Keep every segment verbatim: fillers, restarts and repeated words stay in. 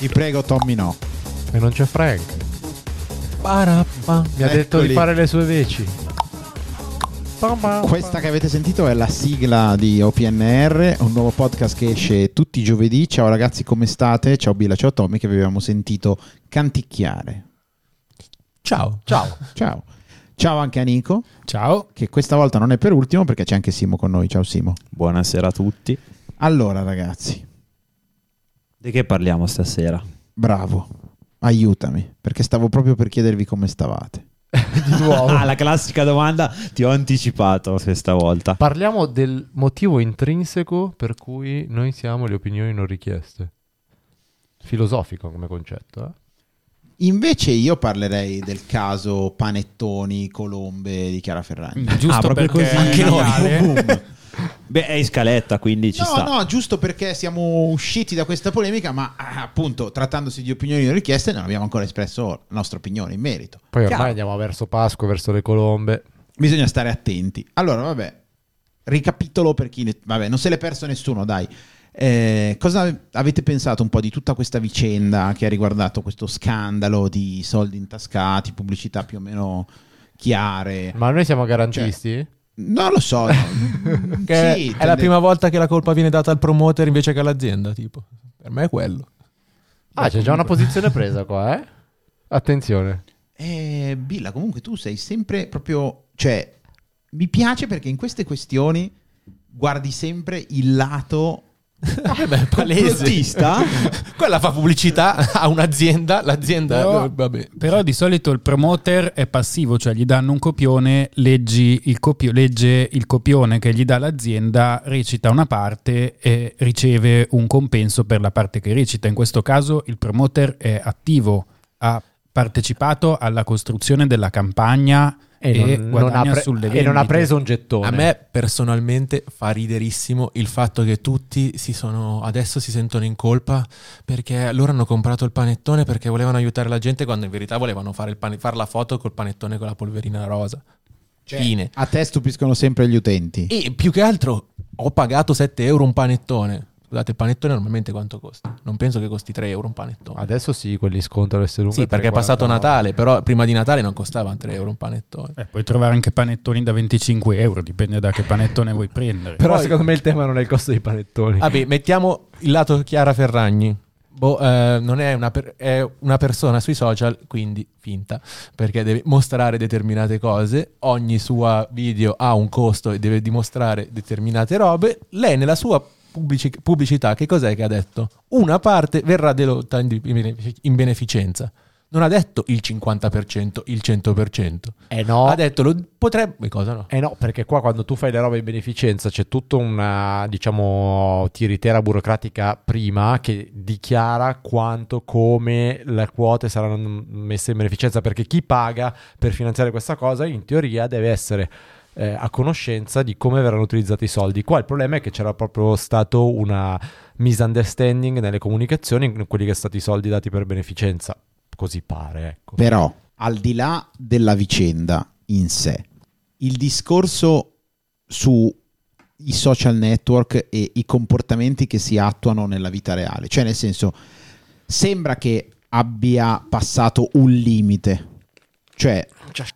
Ti prego, Tommy, no. E non c'è Frank. Parappa. Mi ha Eccoli. detto di fare le sue veci. Questa che avete sentito è la sigla di O P N R, un nuovo podcast che esce tutti i giovedì. Ciao ragazzi, come state? Ciao Bila, ciao Tommy, che vi avevamo sentito canticchiare. Ciao, ciao, ciao. Ciao anche a Nico. Ciao. Che questa volta non è per ultimo perché c'è anche Simo con noi. Ciao Simo. Buonasera a tutti. Allora ragazzi, di che parliamo stasera? Bravo, aiutami, perché stavo proprio per chiedervi come stavate. Ah, la classica domanda, ti ho anticipato questa volta. Parliamo del motivo intrinseco per cui noi siamo le opinioni non richieste. Filosofico come concetto, eh? Invece io parlerei del caso Panettoni, Colombe di Chiara Ferragni. Giusto, ah, perché così anche noi. Beh, è in scaletta, quindi ci no, sta. No, no, giusto perché siamo usciti da questa polemica, ma appunto, trattandosi di opinioni non richieste, non abbiamo ancora espresso la nostra opinione in merito. Poi ormai Chiaro. andiamo verso Pasqua, verso le colombe. Bisogna stare attenti. Allora, vabbè, ricapitolo per chi... Ne... Vabbè, non se l'è perso nessuno, dai. Eh, cosa avete pensato un po' di tutta questa vicenda che ha riguardato questo scandalo di soldi intascati, pubblicità più o meno chiare? Ma noi siamo garantisti? Cioè, non lo so. Che sì, è tende... la prima volta che la colpa viene data al promoter invece che all'azienda, tipo. Per me è quello. Ah, c'è comunque... già una posizione presa qua, eh? Attenzione. Eh, Billa, comunque tu sei sempre proprio... Cioè, mi piace perché in queste questioni guardi sempre il lato... Ah, beh, palese. Quella fa pubblicità a un'azienda, l'azienda però, vabbè. Però di solito il promoter è passivo, cioè gli danno un copione, leggi il copio, legge il copione che gli dà l'azienda, recita una parte e riceve un compenso per la parte che recita. In questo caso il promoter è attivo, ha partecipato alla costruzione della campagna e, e, non, non ha pre- sulle e non ha preso un gettone. A me personalmente fa riderissimo il fatto che tutti si sono adesso si sentono in colpa perché loro hanno comprato il panettone perché volevano aiutare la gente quando in verità volevano fare, il pan- fare la foto col panettone con la polverina rosa. Cioè, fine. A te stupiscono sempre gli utenti. E più che altro ho pagato sette euro un panettone. Scusate, il panettone normalmente quanto costa? Non penso che costi tre euro un panettone. Adesso sì, quelli scontano l'essere lungo. Sì, perché è passato Natale, però prima di Natale non costava tre euro un panettone. Eh, puoi trovare anche panettoni da venticinque euro, dipende da che panettone vuoi prendere. Però Poi, secondo me il tema non è il costo dei panettoni. Vabbè, mettiamo il lato Chiara Ferragni. Boh, eh, non è una, per- è una persona sui social, quindi finta, perché deve mostrare determinate cose, ogni sua video ha un costo e deve dimostrare determinate robe. Lei nella sua... pubblicità, che cos'è che ha detto? Una parte verrà dedotta in beneficenza. Non ha detto il cinquanta per cento, il cento per cento. Eh no. Ha detto lo potrebbe, cosa no? Eh no, perché qua quando tu fai le robe in beneficenza c'è tutta una, diciamo, tiritera burocratica prima che dichiara quanto, come le quote saranno messe in beneficenza, perché chi paga per finanziare questa cosa in teoria deve essere Eh, a conoscenza di come verranno utilizzati i soldi. Qua il problema è che c'era proprio stato una misunderstanding nelle comunicazioni in quelli che sono stati i soldi dati per beneficenza, così pare, ecco. Però al di là della vicenda in sé, il discorso su i social network e i comportamenti che si attuano nella vita reale, cioè nel senso sembra che abbia passato un limite. Cioè,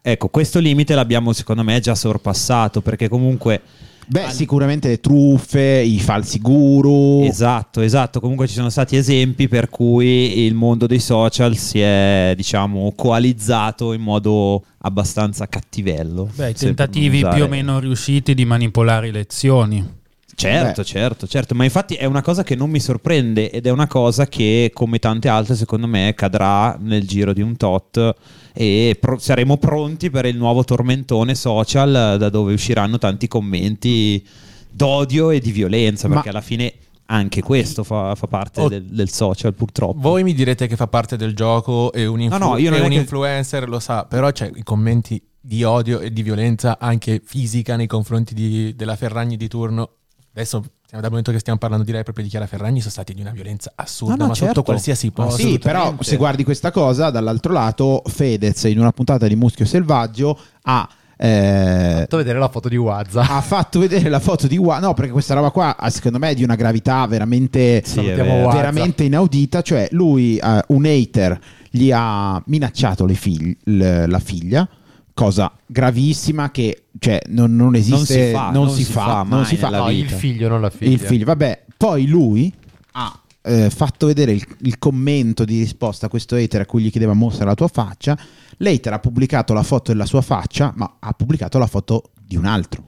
ecco, questo limite l'abbiamo secondo me già sorpassato, perché comunque beh, al... sicuramente le truffe, i falsi guru. Esatto, esatto, comunque ci sono stati esempi per cui il mondo dei social si è, diciamo, coalizzato in modo abbastanza cattivello. Beh, i tentativi usare... più o meno riusciti di manipolare elezioni. Certo, Beh. certo, certo, ma infatti è una cosa che non mi sorprende ed è una cosa che, come tante altre, secondo me cadrà nel giro di un tot e pro- saremo pronti per il nuovo tormentone social da dove usciranno tanti commenti d'odio e di violenza, perché ma... alla fine anche questo fa, fa parte oh. del, del social, purtroppo. Voi mi direte che fa parte del gioco e un, influ- no, no, io non e non un che... influencer lo sa, però c'è i commenti di odio e di violenza anche fisica nei confronti di, della Ferragni di turno. Adesso, dal momento che stiamo parlando di lei, proprio di Chiara Ferragni, sono stati di una violenza assurda, no, no, ma certo. sotto qualsiasi posto. Sì, però se guardi questa cosa, dall'altro lato Fedez in una puntata di Muschio Selvaggio ha Eh, ha fatto vedere la foto di Wazza. Ha fatto vedere la foto di Wazza. No, perché questa roba qua, secondo me, è di una gravità veramente, sì, veramente inaudita. Cioè, lui, uh, un hater, gli ha minacciato le fig- l- la figlia. Cosa gravissima che, cioè, non, non esiste, non si fa, non non si si fa, fa mai non si fa. No, il figlio, non la figlia. Il figlio, vabbè. Poi lui ha eh, fatto vedere il, il commento di risposta a questo hater a cui gli chiedeva mostra la tua faccia. L'hater ha pubblicato la foto della sua faccia, ma ha pubblicato la foto di un altro.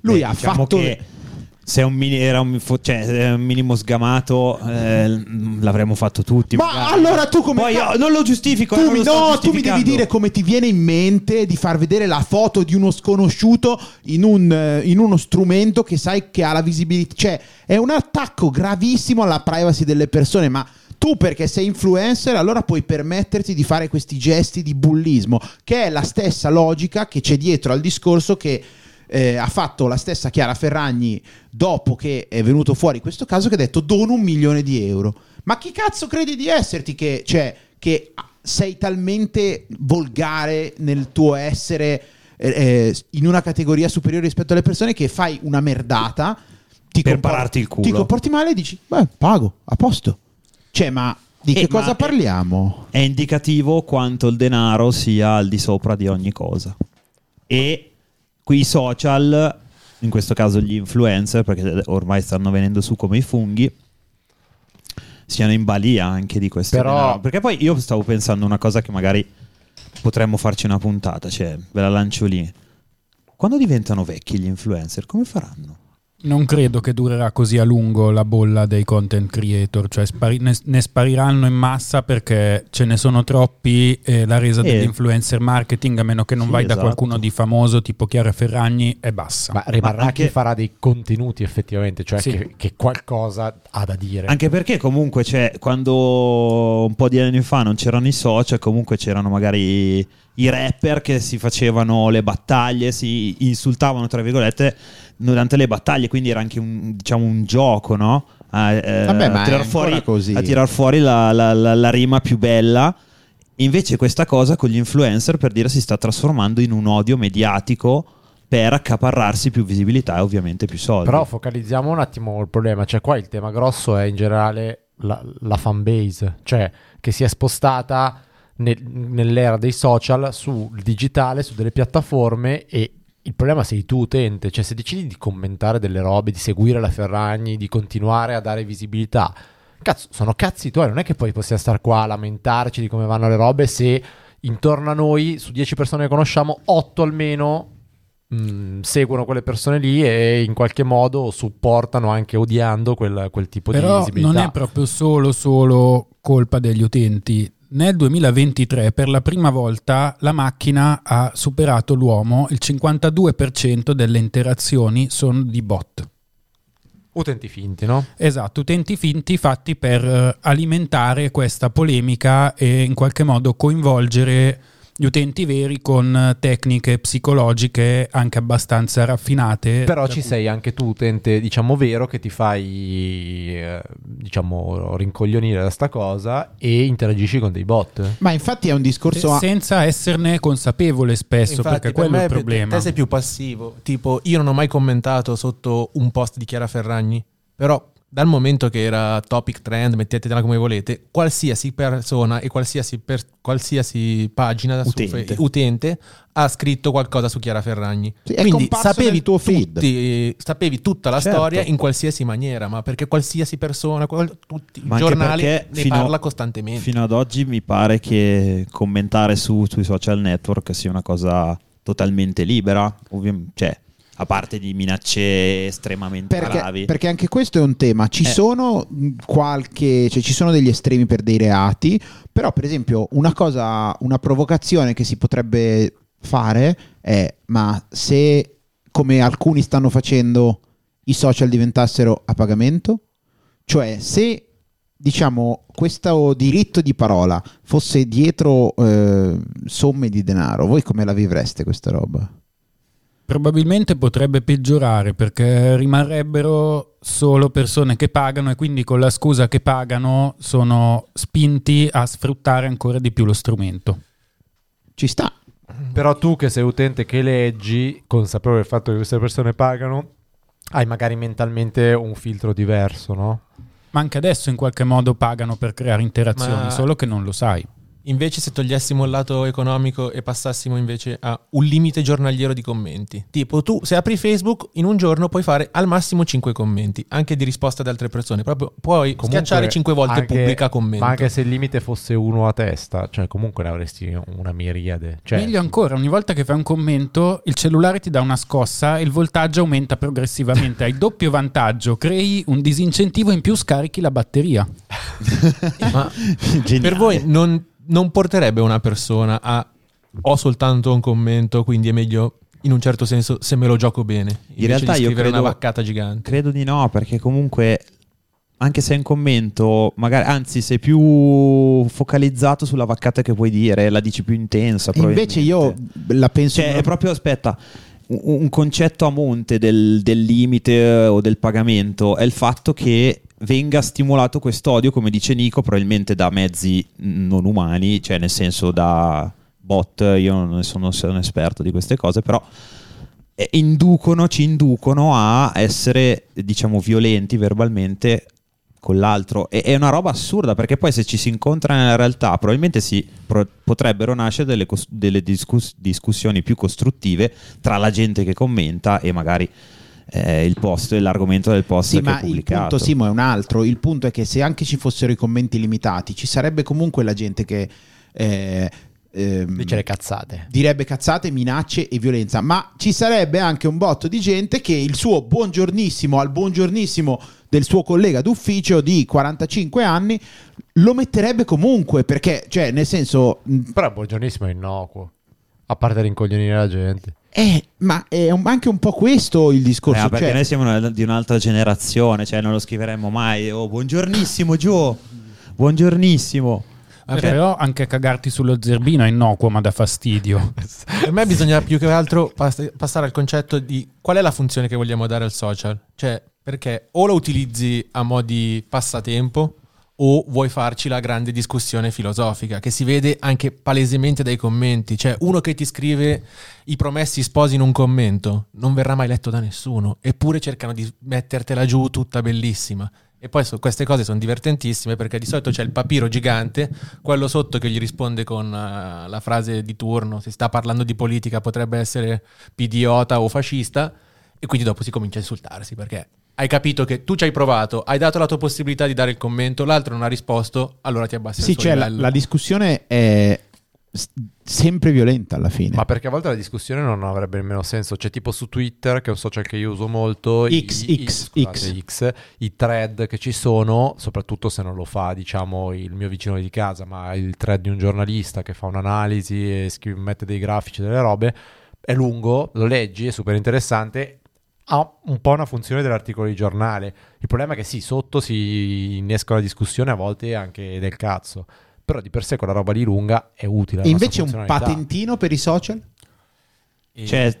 Lui Beh, ha diciamo fatto che... Se un mini, era un, cioè, un minimo sgamato, eh, l'avremmo fatto tutti. Ma magari. Allora tu come... Poi io non lo giustifico. Tu, non lo no, tu mi devi dire come ti viene in mente di far vedere la foto di uno sconosciuto in, un, in uno strumento che sai che ha la visibilità. Cioè, è un attacco gravissimo alla privacy delle persone, ma... Tu perché sei influencer, allora puoi permetterti di fare questi gesti di bullismo, che è la stessa logica che c'è dietro al discorso che eh, ha fatto la stessa Chiara Ferragni dopo che è venuto fuori questo caso, che ha detto dono un milione di euro. Ma chi cazzo credi di esserti che, cioè, che sei talmente volgare nel tuo essere eh, in una categoria superiore rispetto alle persone che fai una merdata, ti, per compor- pararti il culo. Ti comporti male e dici beh, pago, a posto. Cioè, ma di che eh, cosa parliamo? È, è indicativo quanto il denaro sia al di sopra di ogni cosa. E qui i social, in questo caso gli influencer, perché ormai stanno venendo su come i funghi, siano in balia anche di questo Però... denaro. Perché poi io stavo pensando una cosa che magari potremmo farci una puntata, cioè ve la lancio lì. Quando diventano vecchi gli influencer, come faranno? Non credo che durerà così a lungo la bolla dei content creator, cioè spari- ne, ne spariranno in massa perché ce ne sono troppi e la resa eh. dell'influencer marketing, a meno che non sì, vai esatto. da qualcuno di famoso tipo Chiara Ferragni, è bassa. Ma rimarrà anche... chi farà dei contenuti effettivamente, cioè sì. che, che qualcosa ha da dire. Anche perché comunque cioè, quando un po' di anni fa non c'erano i social, comunque c'erano magari i rapper che si facevano le battaglie, si insultavano tra virgolette durante le battaglie, quindi era anche un, diciamo un gioco, no? A, eh, Vabbè, ma a tirar fuori, così. A tirar fuori la, la, la, la rima più bella. Invece questa cosa con gli influencer, per dire, si sta trasformando in un odio mediatico per accaparrarsi più visibilità e ovviamente più soldi. Però focalizziamo un attimo il problema, cioè qua il tema grosso è in generale la, la fan base, cioè che si è spostata nel, nell'era dei social sul digitale, su delle piattaforme, e il problema sei tu utente, cioè se decidi di commentare delle robe, di seguire la Ferragni, di continuare a dare visibilità, cazzo, sono cazzi tuoi, non è che poi possiamo star qua a lamentarci di come vanno le robe se intorno a noi, su dieci persone che conosciamo, otto almeno mh, seguono quelle persone lì e in qualche modo supportano anche odiando quel, quel tipo Però di visibilità. Però non è proprio solo solo colpa degli utenti. Nel duemilaventitré per la prima volta la macchina ha superato l'uomo, il cinquantadue per cento delle interazioni sono di bot. Utenti finti, no? Esatto, utenti finti fatti per alimentare questa polemica e in qualche modo coinvolgere gli utenti veri con tecniche psicologiche anche abbastanza raffinate. Però ci sei anche tu, utente, diciamo vero, che ti fai eh, diciamo rincoglionire da sta cosa e interagisci con dei bot. Ma infatti è un discorso a... senza esserne consapevole spesso, infatti, perché per quello me è il problema. Te sei più passivo, tipo io non ho mai commentato sotto un post di Chiara Ferragni, però dal momento che era topic trend, mettetela come volete, qualsiasi persona e qualsiasi, per, qualsiasi pagina utente. Su, utente ha scritto qualcosa su Chiara Ferragni. Sì, quindi sapevi tuo feed. Tutti, sapevi tutta la certo. storia in qualsiasi maniera, ma perché qualsiasi persona, qual, tutti i giornali ne parla a, costantemente. Fino ad oggi mi pare che commentare su, sui social network sia una cosa totalmente libera, ovviamente. Cioè, a parte di minacce estremamente perché, gravi. Perché anche questo è un tema. Ci eh. sono qualche, cioè ci sono degli estremi per dei reati, però per esempio una cosa, una provocazione che si potrebbe fare è: ma se, come alcuni stanno facendo, i social diventassero a pagamento? Cioè se, diciamo, questo diritto di parola fosse dietro eh, somme di denaro, voi come la vivreste questa roba? Probabilmente potrebbe peggiorare, perché rimarrebbero solo persone che pagano e quindi con la scusa che pagano sono spinti a sfruttare ancora di più lo strumento. Ci sta, Però tu che sei utente che leggi, consapevole del fatto che queste persone pagano, hai magari mentalmente un filtro diverso, no? Ma anche adesso in qualche modo pagano per creare interazioni, ma... solo che non lo sai. Invece se togliessimo il lato economico e passassimo invece a un limite giornaliero di commenti. Tipo tu se apri Facebook in un giorno puoi fare al massimo cinque commenti, anche di risposta ad altre persone. Proprio puoi comunque schiacciare cinque volte anche, pubblica commento. Ma anche se il limite fosse uno a testa, cioè comunque ne avresti una miriade. Cioè... Meglio ancora, ogni volta che fai un commento il cellulare ti dà una scossa e il voltaggio aumenta progressivamente. Hai doppio vantaggio, crei un disincentivo in più, scarichi la batteria. Ma per voi non... non porterebbe una persona a ho soltanto un commento, quindi è meglio in un certo senso se me lo gioco bene. In realtà io credo una vaccata gigante. Credo di no, perché comunque anche se è un commento, magari anzi sei più focalizzato sulla vaccata che puoi dire, la dici più intensa. Invece io la penso cioè, una... è proprio aspetta, un concetto a monte del, del limite o del pagamento è il fatto che venga stimolato quest'odio, come dice Nico, probabilmente da mezzi non umani, cioè nel senso da bot, io non sono un esperto di queste cose, però inducono, ci inducono a essere, diciamo, violenti verbalmente con l'altro. E, è una roba assurda, perché poi se ci si incontra nella realtà probabilmente si pro- potrebbero nascere delle, cos- delle discuss- discussioni più costruttive tra la gente che commenta e magari... Eh, il post e l'argomento del post sì, che è pubblicato. Il punto, Simo, è un altro. Il punto è che se anche ci fossero i commenti limitati, ci sarebbe comunque la gente che eh, ehm, dice le cazzate, direbbe cazzate, minacce e violenza. Ma ci sarebbe anche un botto di gente che il suo buongiornissimo al buongiornissimo del suo collega d'ufficio di quarantacinque anni lo metterebbe comunque, perché cioè nel senso. Però buongiornissimo è innocuo, a parte rincoglionire la gente. Eh, ma è un, anche un po' questo il discorso. Eh, perché cioè... noi siamo una, di un'altra generazione, cioè non lo scriveremmo mai. Oh, buongiornissimo, Gio. Buongiornissimo. Cioè... Però anche cagarti sullo zerbino è innocuo, ma dà fastidio. Per me bisogna più che altro pass- passare al concetto di qual è la funzione che vogliamo dare al social. Cioè, perché o lo utilizzi a mo' di passatempo, o vuoi farci la grande discussione filosofica che si vede anche palesemente dai commenti. Cioè uno che ti scrive i promessi sposi in un commento non verrà mai letto da nessuno, eppure cercano di mettertela giù tutta bellissima. E poi so, queste cose sono divertentissime, perché di solito c'è il papiro gigante, quello sotto che gli risponde con uh, la frase di turno. Se sta parlando di politica potrebbe essere pidiota o fascista, e quindi dopo si comincia a insultarsi, perché hai capito che tu ci hai provato, hai dato la tua possibilità di dare il commento, l'altro non ha risposto, allora ti abbassi sì, il suo cioè livello. Sì, la, la discussione è s- sempre violenta alla fine. Ma perché a volte la discussione non avrebbe nemmeno senso. C'è cioè, tipo su Twitter, che è un social che io uso molto, X, i, X, scusate, X. X, i thread che ci sono, soprattutto se non lo fa, diciamo, il mio vicino di casa, ma il thread di un giornalista che fa un'analisi e scrive, mette dei grafici, delle robe, è lungo, lo leggi, è super interessante, ha un po' una funzione dell'articolo di giornale. Il problema è che sì, sotto si innesca una discussione a volte anche del cazzo, però di per sé quella roba lì lunga è utile. E invece un patentino per i social? E... Cioè,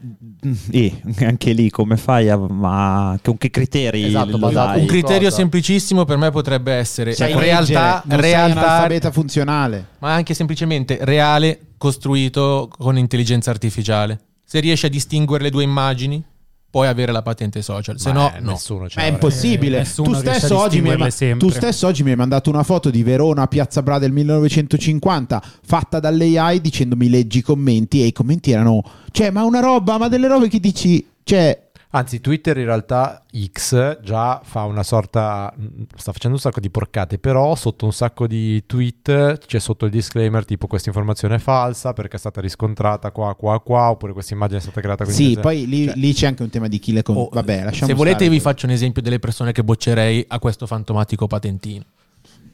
e, anche lì come fai a... ma con che criteri? Esatto, basato, un criterio cosa? Semplicissimo per me potrebbe essere cioè, realtà, leggere, realtà analfabeta funzionale, ma anche semplicemente reale costruito con intelligenza artificiale. Se riesci a distinguere le due immagini puoi avere la patente social, se no, eh, no. Nessuno ce ma è impossibile. Eh, tu, stesso oggi mi hai, tu stesso oggi mi hai mandato una foto di Verona a Piazza Bra del millenovecentocinquanta fatta dall'A I dicendomi leggi i commenti, e i commenti erano cioè ma una roba, ma delle robe che dici cioè... Anzi Twitter in realtà X già fa una sorta, sta facendo un sacco di porcate, però sotto un sacco di tweet c'è sotto il disclaimer tipo questa informazione è falsa perché è stata riscontrata qua qua qua, oppure questa immagine è stata creata così. Sì, poi lì, cioè, lì c'è anche un tema di chi le con... oh, vabbè, lasciamo se volete stare. Vi faccio un esempio delle persone che boccerei a questo fantomatico patentino,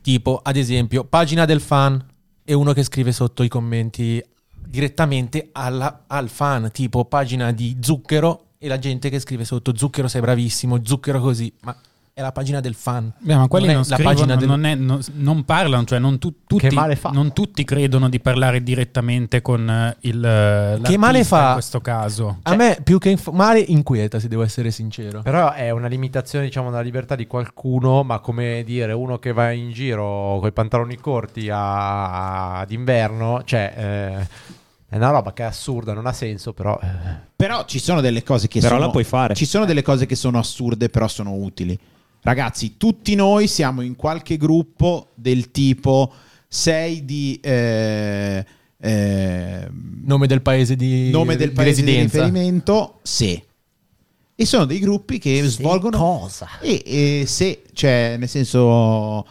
tipo ad esempio pagina del fan, è uno che scrive sotto i commenti direttamente alla, al fan, tipo pagina di Zucchero e la gente che scrive sotto Zucchero sei bravissimo, Zucchero così, ma è la pagina del fan. Beh, ma quelli non, non scrivono, del... non, è, non, non parlano, cioè non, tu, tutti, che male fa. Non tutti credono di parlare direttamente con il l'artista che male fa. In questo caso. Cioè, a me più che inf- male inquieta, se devo essere sincero. Però è una limitazione, diciamo, della libertà di qualcuno, ma come dire, uno che va in giro con i pantaloni corti a, a, ad inverno, cioè... Eh, È una roba che è assurda, non ha senso, però. Però ci sono delle cose che però sono, la puoi fare. Ci sono delle cose che sono assurde, però sono utili. Ragazzi, tutti noi siamo in qualche gruppo del tipo sei di eh, eh, nome del paese di nome del paese di, di riferimento, se. E sono dei gruppi che se svolgono cosa? E, e se, cioè, nel senso,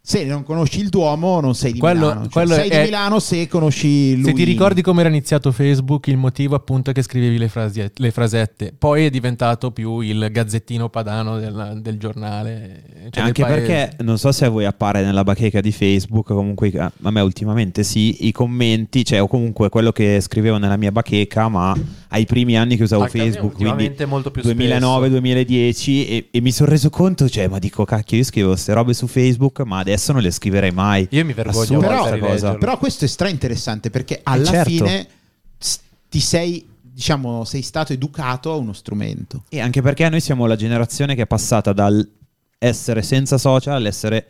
se non conosci il Duomo non sei di quello, Milano, cioè, sei è... di Milano se conosci lui. Se ti ricordi come era iniziato Facebook, il motivo appunto è che scrivevi le, frasi, le frasette, poi è diventato più il gazzettino padano del, del giornale, cioè anche del perché non so se a voi appare nella bacheca di Facebook, comunque a me ultimamente sì, i commenti, cioè, o comunque quello che scrivevo nella mia bacheca, ma ai primi anni che usavo anche Facebook, quindi duemilanove duemiladieci, e, e mi sono reso conto, cioè, ma dico cacchio, io scrivo queste robe su Facebook, ma adesso adesso non le scriverei mai. Io mi vergogno, però, cosa. Però questo è stra interessante, perché alla certo. fine ti sei, diciamo, sei stato educato a uno strumento. E anche perché noi siamo la generazione che è passata dal essere senza social all'essere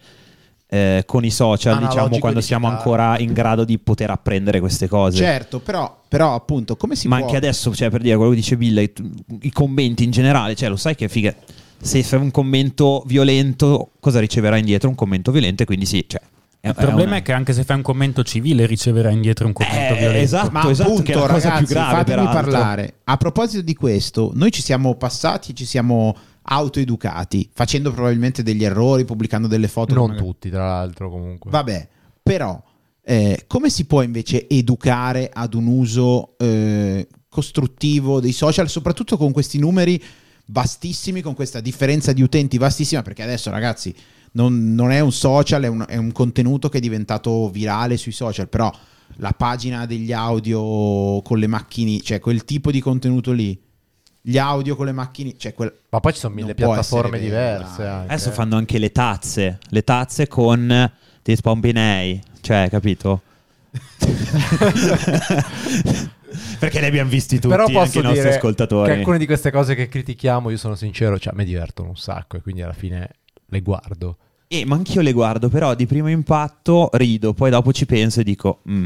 eh, con i social, analogico, diciamo, quando siamo ancora in grado di poter apprendere queste cose. Certo, però, però appunto, come si Ma può... anche adesso, cioè, per dire quello che dice Bill, i, i commenti in generale, cioè, lo sai che figa... Se fai un commento violento, cosa riceverai indietro? Un commento violento, quindi sì, cioè, il è, problema è, una... è che anche se fai un commento civile riceverai indietro un commento eh, violento. Esatto, ma esatto, appunto, che è la ragazzi, cosa più grave, fatemi peraltro. parlare. A proposito di questo, noi ci siamo passati, ci siamo autoeducati, facendo probabilmente degli errori, pubblicando delle foto. Non come... tutti, tra l'altro, comunque. Vabbè, però eh, come si può invece educare ad un uso eh, costruttivo dei social, soprattutto con questi numeri vastissimi, con questa differenza di utenti vastissima, perché adesso, ragazzi, non, non è un social, è un, è un contenuto che è diventato virale sui social, però la pagina degli audio con le macchine, cioè quel tipo di contenuto lì, gli audio con le macchine, cioè quel... ma poi ci sono mille piattaforme diverse anche. Adesso fanno anche le tazze le tazze con ti spompinei, cioè, capito? Perché ne abbiamo visti tutti, però posso anche i nostri ascoltatori, che alcune di queste cose che critichiamo, io sono sincero, cioè, mi divertono un sacco, e quindi alla fine le guardo. Eh, ma anch'io le guardo, però di primo impatto rido, poi dopo ci penso e dico mm.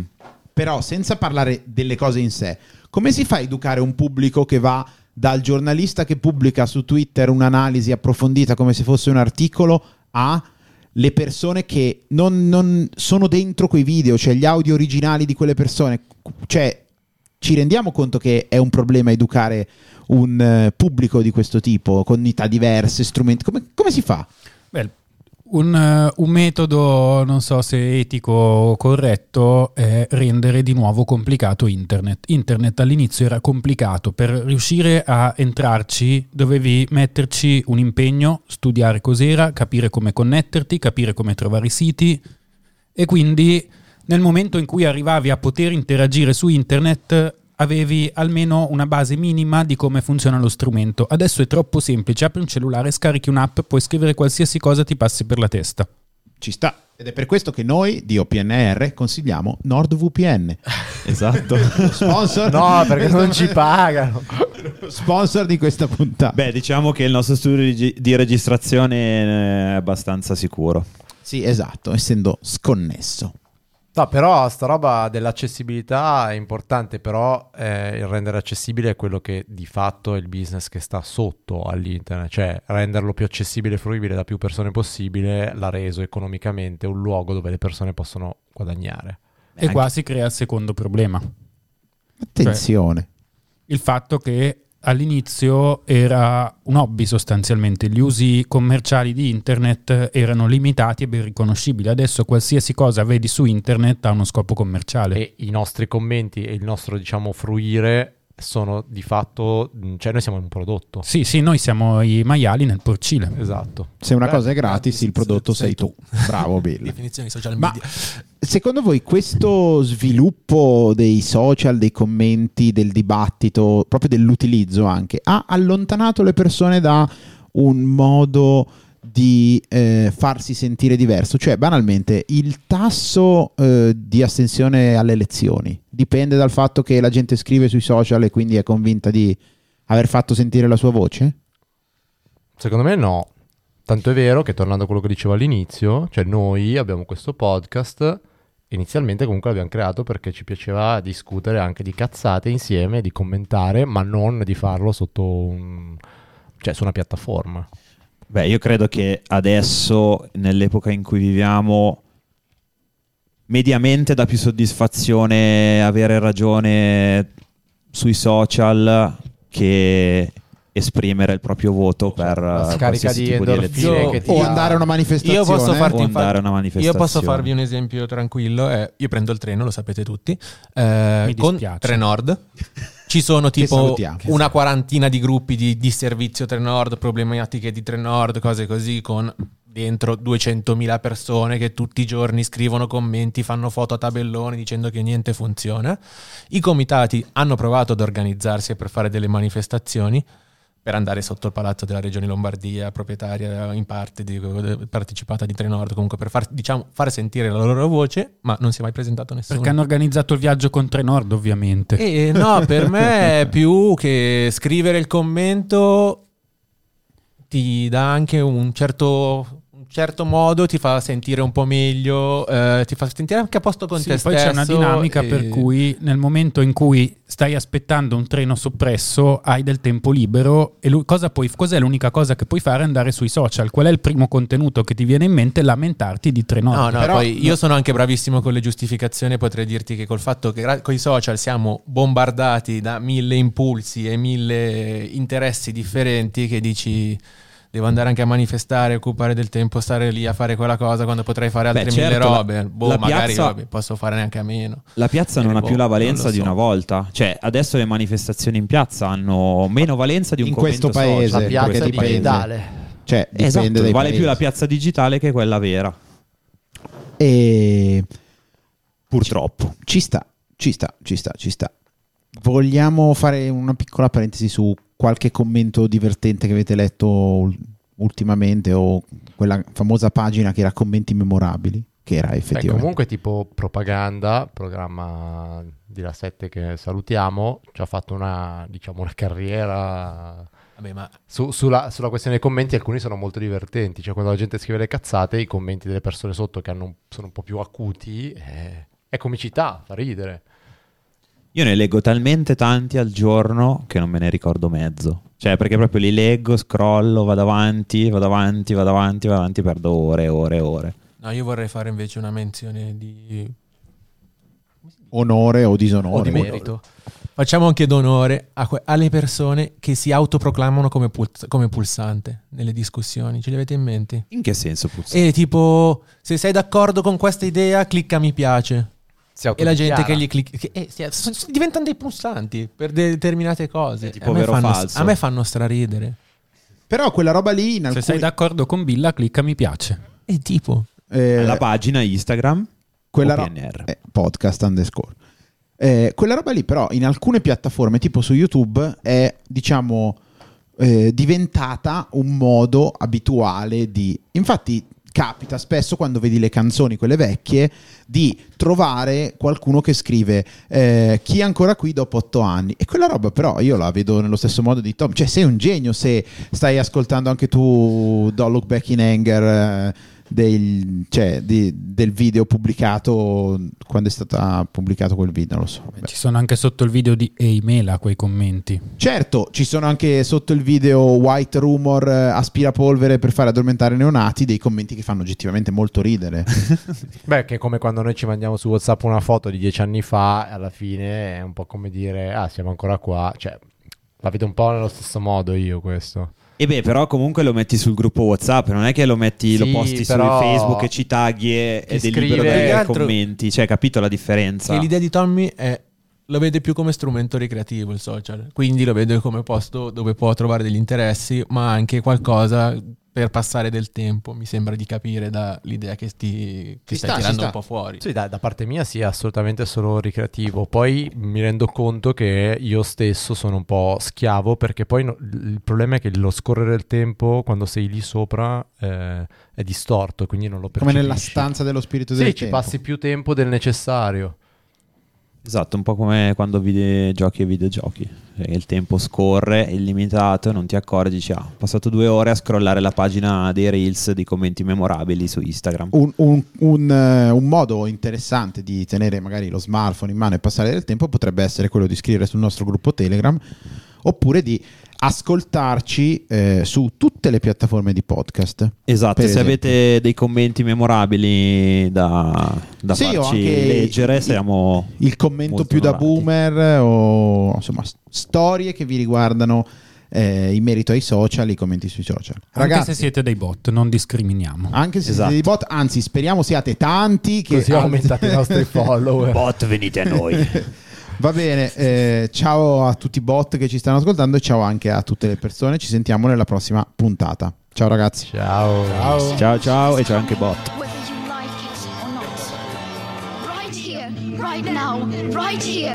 Però senza parlare delle cose in sé, come si fa a educare un pubblico che va dal giornalista che pubblica su Twitter un'analisi approfondita come se fosse un articolo, a le persone che non, non sono dentro quei video, cioè gli audio originali di quelle persone? Cioè, ci rendiamo conto che è un problema educare un uh, pubblico di questo tipo, con età diverse, strumenti. Come, come si fa? Beh, un, uh, un metodo, non so se etico o corretto, è rendere di nuovo complicato Internet. Internet all'inizio era complicato, per riuscire a entrarci dovevi metterci un impegno, studiare cos'era, capire come connetterti, capire come trovare i siti, e quindi... nel momento in cui arrivavi a poter interagire su internet avevi almeno una base minima di come funziona lo strumento. Adesso è troppo semplice, apri un cellulare, scarichi un'app, puoi scrivere qualsiasi cosa ti passi per la testa. Ci sta. Ed è per questo che noi di O P N R consigliamo NordVPN. Esatto. Sponsor? No, perché non ci pagano. Sponsor di questa puntata. Beh, diciamo che il nostro studio di registrazione è abbastanza sicuro. Sì, esatto, essendo sconnesso. No, però sta roba dell'accessibilità è importante, però eh, il rendere accessibile è quello che di fatto è il business che sta sotto all'internet, cioè renderlo più accessibile e fruibile da più persone possibile, l'ha reso economicamente un luogo dove le persone possono guadagnare. E anche... qua si crea il secondo problema. Attenzione. Cioè, il fatto che all'inizio era un hobby sostanzialmente, gli usi commerciali di internet erano limitati e ben riconoscibili, adesso qualsiasi cosa vedi su internet ha uno scopo commerciale. E i nostri commenti e il nostro, diciamo, fruire sono di fatto, cioè noi siamo un prodotto. Sì, sì, noi siamo i maiali nel porcile. Esatto. Se una cosa è gratis, il prodotto sei tu. Bravo Bill. Definizione di social media. Ma secondo voi questo sviluppo dei social, dei commenti, del dibattito, proprio dell'utilizzo anche, ha allontanato le persone da un modo di eh, farsi sentire diverso? Cioè, banalmente, il tasso eh, di astensione alle elezioni dipende dal fatto che la gente scrive sui social e quindi è convinta di aver fatto sentire la sua voce? Secondo me no. Tanto è vero che, tornando a quello che dicevo all'inizio, cioè noi abbiamo questo podcast inizialmente comunque l'abbiamo creato perché ci piaceva discutere anche di cazzate insieme, di commentare, ma non di farlo sotto un... cioè su una piattaforma. Beh, io credo che adesso, nell'epoca in cui viviamo, mediamente dà più soddisfazione avere ragione sui social che esprimere il proprio voto per la scarica di endorfine o andare a una manifestazione. Io posso farti andare a una manifestazione. Io posso farvi un esempio tranquillo. Eh, io prendo il treno, lo sapete tutti, eh, mi con Trenord. Ci sono tipo una quarantina di gruppi di, di servizio Trenord, problematiche di Trenord, cose così, con dentro duecentomila persone che tutti i giorni scrivono commenti, fanno foto a tabelloni dicendo che niente funziona. I comitati hanno provato ad organizzarsi per fare delle manifestazioni, per andare sotto il palazzo della Regione Lombardia, proprietaria in parte di, partecipata di Trenord, comunque per far, diciamo, far sentire la loro voce, ma non si è mai presentato nessuno. Perché hanno organizzato il viaggio con Trenord, ovviamente. E no, per me è più che scrivere il commento, ti dà anche un certo... certo modo, ti fa sentire un po' meglio, eh, ti fa sentire anche a posto con sì, te poi stesso. Poi c'è una dinamica e... per cui nel momento in cui stai aspettando un treno soppresso hai del tempo libero e lui, cosa puoi, cos'è l'unica cosa che puoi fare? Andare sui social. Qual è il primo contenuto che ti viene in mente? Lamentarti di Trenord. No, no, però poi no. Io sono anche bravissimo con le giustificazioni, potrei dirti che col fatto che con i social siamo bombardati da mille impulsi e mille interessi differenti che dici... devo andare anche a manifestare, occupare del tempo, stare lì a fare quella cosa quando potrei fare altre Beh, certo, mille robe. La, boh, la magari piazza, vabbè, posso fare neanche a meno. La piazza eh, non boh, ha più la valenza so. di una volta. Cioè, adesso le manifestazioni in piazza hanno meno valenza di un in commento questo paese, social. La piazza in digitale. Paese. Cioè, esatto, vale paesi. più la piazza digitale che quella vera. E purtroppo ci sta, ci sta, ci sta, ci sta. Vogliamo fare una piccola parentesi su qualche commento divertente che avete letto ultimamente o quella famosa pagina che era Commenti Memorabili, che era effettivamente... Beh, comunque tipo Propaganda, programma di La sette che salutiamo, ci ha fatto una, diciamo, una carriera... Vabbè, ma... su, sulla, sulla questione dei commenti alcuni sono molto divertenti, cioè quando la gente scrive le cazzate i commenti delle persone sotto che hanno, sono un po' più acuti eh, è comicità, fa ridere. Io ne leggo talmente tanti al giorno che non me ne ricordo mezzo. Cioè, perché proprio li leggo, scrollo, vado avanti, vado avanti, vado avanti, vado avanti, perdo ore, ore, ore. No, io vorrei fare invece una menzione di... onore o disonore. O di merito. Facciamo anche d'onore a que- alle persone che si autoproclamano come, pul- come pulsante nelle discussioni. Ce li avete in mente? In che senso pulsante? E tipo, se sei d'accordo con questa idea, clicca mi piace. E la gente che gli clicca che, eh, si, sono, diventano dei pulsanti per determinate cose, eh, tipo a, me vero fanno, falso. a me fanno straridere. Però quella roba lì in alcune... Se sei d'accordo con Billa clicca mi piace. E tipo eh, la pagina Instagram quella O P N R ro- eh, podcast underscore eh, quella roba lì però in alcune piattaforme tipo su YouTube è diciamo eh, diventata un modo abituale di... Infatti capita spesso quando vedi le canzoni, quelle vecchie, di trovare qualcuno che scrive eh, chi è ancora qui dopo otto anni. E quella roba però io la vedo nello stesso modo di Tom. Cioè sei un genio se stai ascoltando anche tu Don't Look Back in Anger eh, del, cioè, di, del video pubblicato, quando è stato pubblicato quel video, non lo so. Beh. Ci sono anche sotto il video di Ehi Mela quei commenti. Certo, ci sono anche sotto il video White Rumor eh, aspirapolvere per fare addormentare neonati, dei commenti che fanno oggettivamente molto ridere. Beh, che è come quando noi ci mandiamo su WhatsApp una foto di dieci anni fa, alla fine è un po' come dire ah siamo ancora qua, cioè la vedo un po' nello stesso modo io questo. E beh, però comunque lo metti sul gruppo WhatsApp, non è che lo metti, sì, lo posti su Facebook e ci tagli ed è libero dai commenti, cioè capito la differenza? E l'idea di Tommy è, lo vede più come strumento ricreativo il social, quindi lo vede come posto dove può trovare degli interessi, ma anche qualcosa per passare del tempo, mi sembra di capire dall'idea che ti, ti stai sta, tirando un po' fuori. Sì, da, da parte mia sì, assolutamente solo ricreativo. Poi mi rendo conto che io stesso sono un po' schiavo, perché poi no, il problema è che lo scorrere del tempo quando sei lì sopra eh, è distorto, quindi non lo percepisci. Come nella stanza dello spirito sì, del tempo. Sì, ci passi più tempo del necessario. Esatto, un po' come quando vide- giochi e videogiochi, cioè, il tempo scorre, è illimitato, non ti accorgi, dici, ah, ho passato due ore a scrollare la pagina dei reels di commenti memorabili su Instagram. Un, un, un, un modo interessante di tenere magari lo smartphone in mano e passare del tempo potrebbe essere quello di scrivere sul nostro gruppo Telegram, oppure di ascoltarci eh, su tutte le piattaforme di podcast. Esatto, se esempio. avete dei commenti memorabili da, da sì, farci leggere, il, siamo il commento più onorati. Da boomer, o insomma storie che vi riguardano eh, in merito ai social, i commenti sui social. Ragazzi, anche se siete dei bot, non discriminiamo. Anche se esatto. siete dei bot, anzi speriamo siate tanti, che così aumentate i nostri follower. Bot, venite a noi. Va bene, eh, ciao a tutti i bot che ci stanno ascoltando e ciao anche a tutte le persone. Ci sentiamo nella prossima puntata. Ciao ragazzi. Ciao. Ciao, ciao, ciao e ciao anche bot. Right here, right now, right here.